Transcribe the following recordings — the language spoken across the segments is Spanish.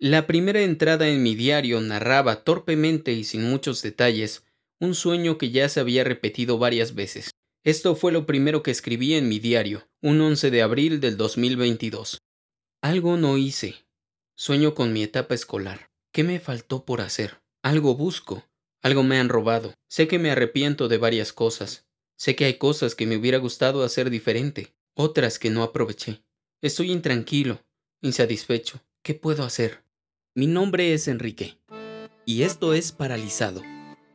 La primera entrada en mi diario narraba torpemente y sin muchos detalles un sueño que ya se había repetido varias veces. Esto fue lo primero que escribí en mi diario, un 11 de abril del 2022. Algo no hice. Sueño con mi etapa escolar. ¿Qué me faltó por hacer? Algo busco. Algo me han robado. Sé que me arrepiento de varias cosas. Sé que hay cosas que me hubiera gustado hacer diferente, otras que no aproveché. Estoy intranquilo, insatisfecho. ¿Qué puedo hacer? Mi nombre es Enrique y esto es Paralizado,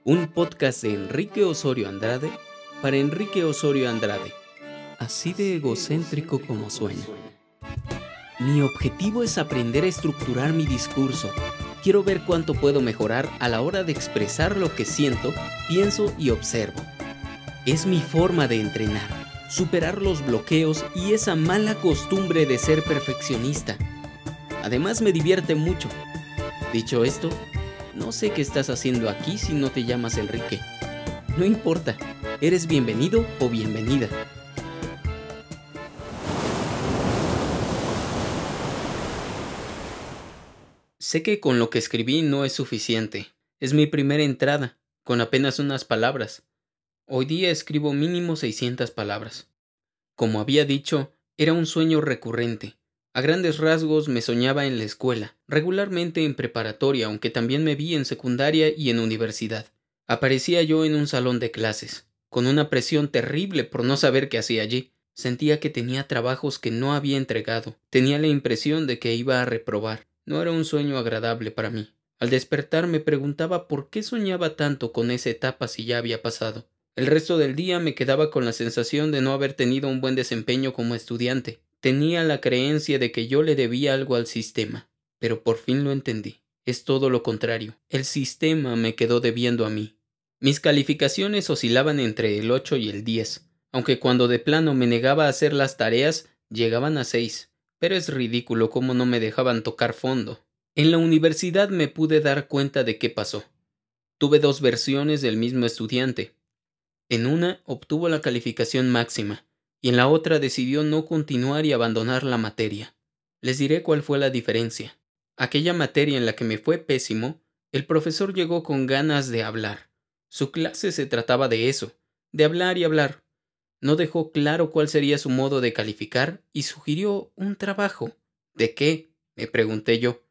un podcast de Enrique Osorio Andrade para Enrique Osorio Andrade, así de egocéntrico como suena. Mi objetivo es aprender a estructurar mi discurso. Quiero ver cuánto puedo mejorar a la hora de expresar lo que siento, pienso y observo. Es mi forma de entrenar, superar los bloqueos y esa mala costumbre de ser perfeccionista. Además me divierte mucho. Dicho esto, no sé qué estás haciendo aquí si no te llamas Enrique. No importa, eres bienvenido o bienvenida. Sé que con lo que escribí no es suficiente. Es mi primera entrada, con apenas unas palabras. Hoy día escribo mínimo 600 palabras. Como había dicho, era un sueño recurrente. A grandes rasgos me soñaba en la escuela, regularmente en preparatoria, aunque también me vi en secundaria y en universidad. Aparecía yo en un salón de clases, con una presión terrible por no saber qué hacía allí. Sentía que tenía trabajos que no había entregado. Tenía la impresión de que iba a reprobar. No era un sueño agradable para mí. Al despertar me preguntaba por qué soñaba tanto con esa etapa si ya había pasado. El resto del día me quedaba con la sensación de no haber tenido un buen desempeño como estudiante. Tenía la creencia de que yo le debía algo al sistema, pero por fin lo entendí. Es todo lo contrario. El sistema me quedó debiendo a mí. Mis calificaciones oscilaban entre el 8 y el 10, aunque cuando de plano me negaba a hacer las tareas, llegaban a 6. Pero es ridículo cómo no me dejaban tocar fondo. En la universidad me pude dar cuenta de qué pasó. Tuve dos versiones del mismo estudiante. En una obtuvo la calificación máxima, y en la otra decidió no continuar y abandonar la materia. Les diré cuál fue la diferencia. Aquella materia en la que me fue pésimo, el profesor llegó con ganas de hablar. Su clase se trataba de eso, de hablar y hablar. No dejó claro cuál sería su modo de calificar y sugirió un trabajo. ¿De qué?, me pregunté yo.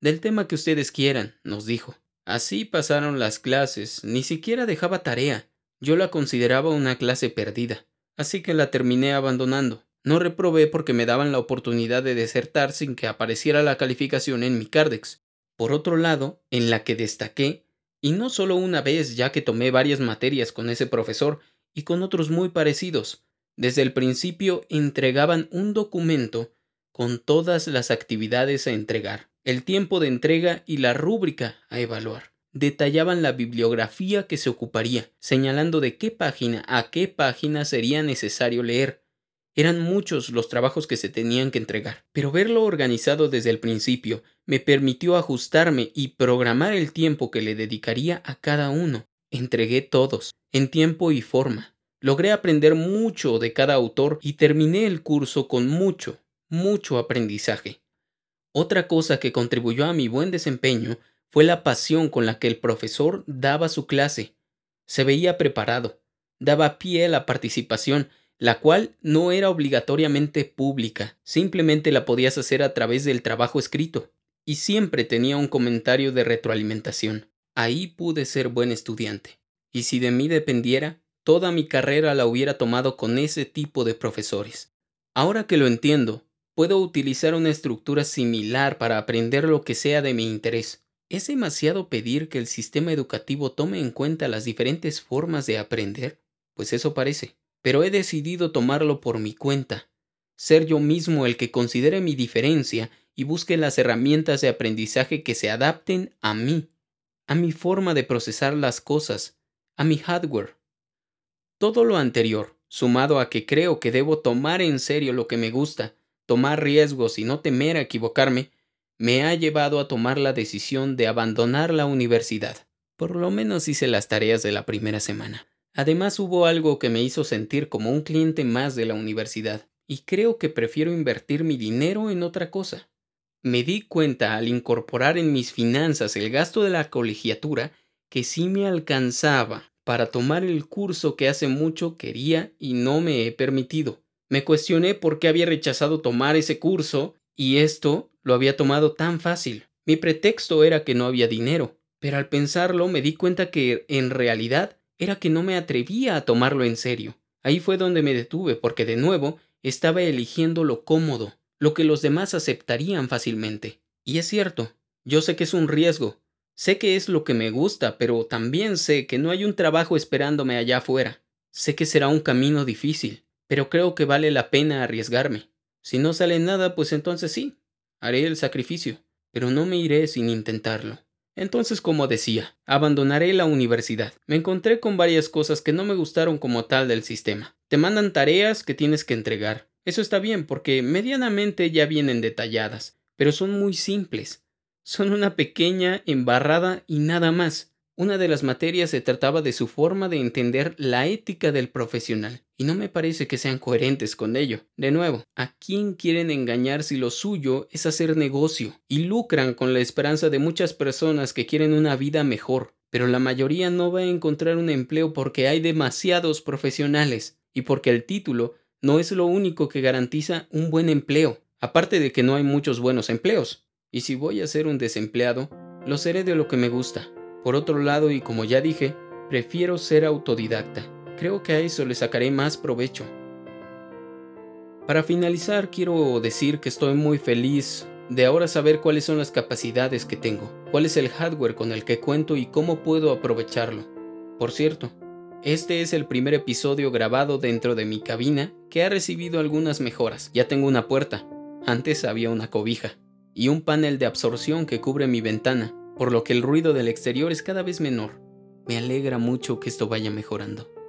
Del tema que ustedes quieran, nos dijo. Así pasaron las clases, ni siquiera dejaba tarea. Yo la consideraba una clase perdida. Así que la terminé abandonando. No reprobé porque me daban la oportunidad de desertar sin que apareciera la calificación en mi Cardex. Por otro lado, en la que destaqué, y no solo una vez ya que tomé varias materias con ese profesor y con otros muy parecidos, desde el principio entregaban un documento con todas las actividades a entregar, el tiempo de entrega y la rúbrica a evaluar. Detallaban la bibliografía que se ocuparía, señalando de qué página a qué página sería necesario leer. Eran muchos los trabajos que se tenían que entregar, pero verlo organizado desde el principio me permitió ajustarme y programar el tiempo que le dedicaría a cada uno. Entregué todos, en tiempo y forma. Logré aprender mucho de cada autor y terminé el curso con mucho, mucho aprendizaje. Otra cosa que contribuyó a mi buen desempeño fue la pasión con la que el profesor daba su clase. Se veía preparado, daba pie a la participación, la cual no era obligatoriamente pública, simplemente la podías hacer a través del trabajo escrito, y siempre tenía un comentario de retroalimentación. Ahí pude ser buen estudiante, y si de mí dependiera, toda mi carrera la hubiera tomado con ese tipo de profesores. Ahora que lo entiendo, puedo utilizar una estructura similar para aprender lo que sea de mi interés. ¿Es demasiado pedir que el sistema educativo tome en cuenta las diferentes formas de aprender? Pues eso parece. Pero he decidido tomarlo por mi cuenta. Ser yo mismo el que considere mi diferencia y busque las herramientas de aprendizaje que se adapten a mí, a mi forma de procesar las cosas, a mi hardware. Todo lo anterior, sumado a que creo que debo tomar en serio lo que me gusta, tomar riesgos y no temer a equivocarme, me ha llevado a tomar la decisión de abandonar la universidad. Por lo menos hice las tareas de la primera semana. Además hubo algo que me hizo sentir como un cliente más de la universidad, y creo que prefiero invertir mi dinero en otra cosa. Me di cuenta al incorporar en mis finanzas el gasto de la colegiatura que sí me alcanzaba para tomar el curso que hace mucho quería y no me he permitido. Me cuestioné por qué había rechazado tomar ese curso y esto lo había tomado tan fácil. Mi pretexto era que no había dinero, pero al pensarlo me di cuenta que en realidad era que no me atrevía a tomarlo en serio. Ahí fue donde me detuve porque de nuevo estaba eligiendo lo cómodo, lo que los demás aceptarían fácilmente. Y es cierto, yo sé que es un riesgo, sé que es lo que me gusta, pero también sé que no hay un trabajo esperándome allá afuera. Sé que será un camino difícil, pero creo que vale la pena arriesgarme. Si no sale nada, pues entonces sí, haré el sacrificio, pero no me iré sin intentarlo. Entonces, como decía, abandonaré la universidad. Me encontré con varias cosas que no me gustaron como tal del sistema. Te mandan tareas que tienes que entregar. Eso está bien porque medianamente ya vienen detalladas, pero son muy simples. Son una pequeña embarrada y nada más. Una de las materias se trataba de su forma de entender la ética del profesional, y no me parece que sean coherentes con ello. De nuevo, ¿a quién quieren engañar si lo suyo es hacer negocio? Y lucran con la esperanza de muchas personas que quieren una vida mejor, pero la mayoría no va a encontrar un empleo porque hay demasiados profesionales, y porque el título no es lo único que garantiza un buen empleo, aparte de que no hay muchos buenos empleos. Y si voy a ser un desempleado, lo seré de lo que me gusta. Por otro lado, y como ya dije, prefiero ser autodidacta. Creo que a eso le sacaré más provecho. Para finalizar, quiero decir que estoy muy feliz de ahora saber cuáles son las capacidades que tengo, cuál es el hardware con el que cuento y cómo puedo aprovecharlo. Por cierto, este es el primer episodio grabado dentro de mi cabina que ha recibido algunas mejoras. Ya tengo una puerta, antes había una cobija, y un panel de absorción que cubre mi ventana, por lo que el ruido del exterior es cada vez menor. Me alegra mucho que esto vaya mejorando.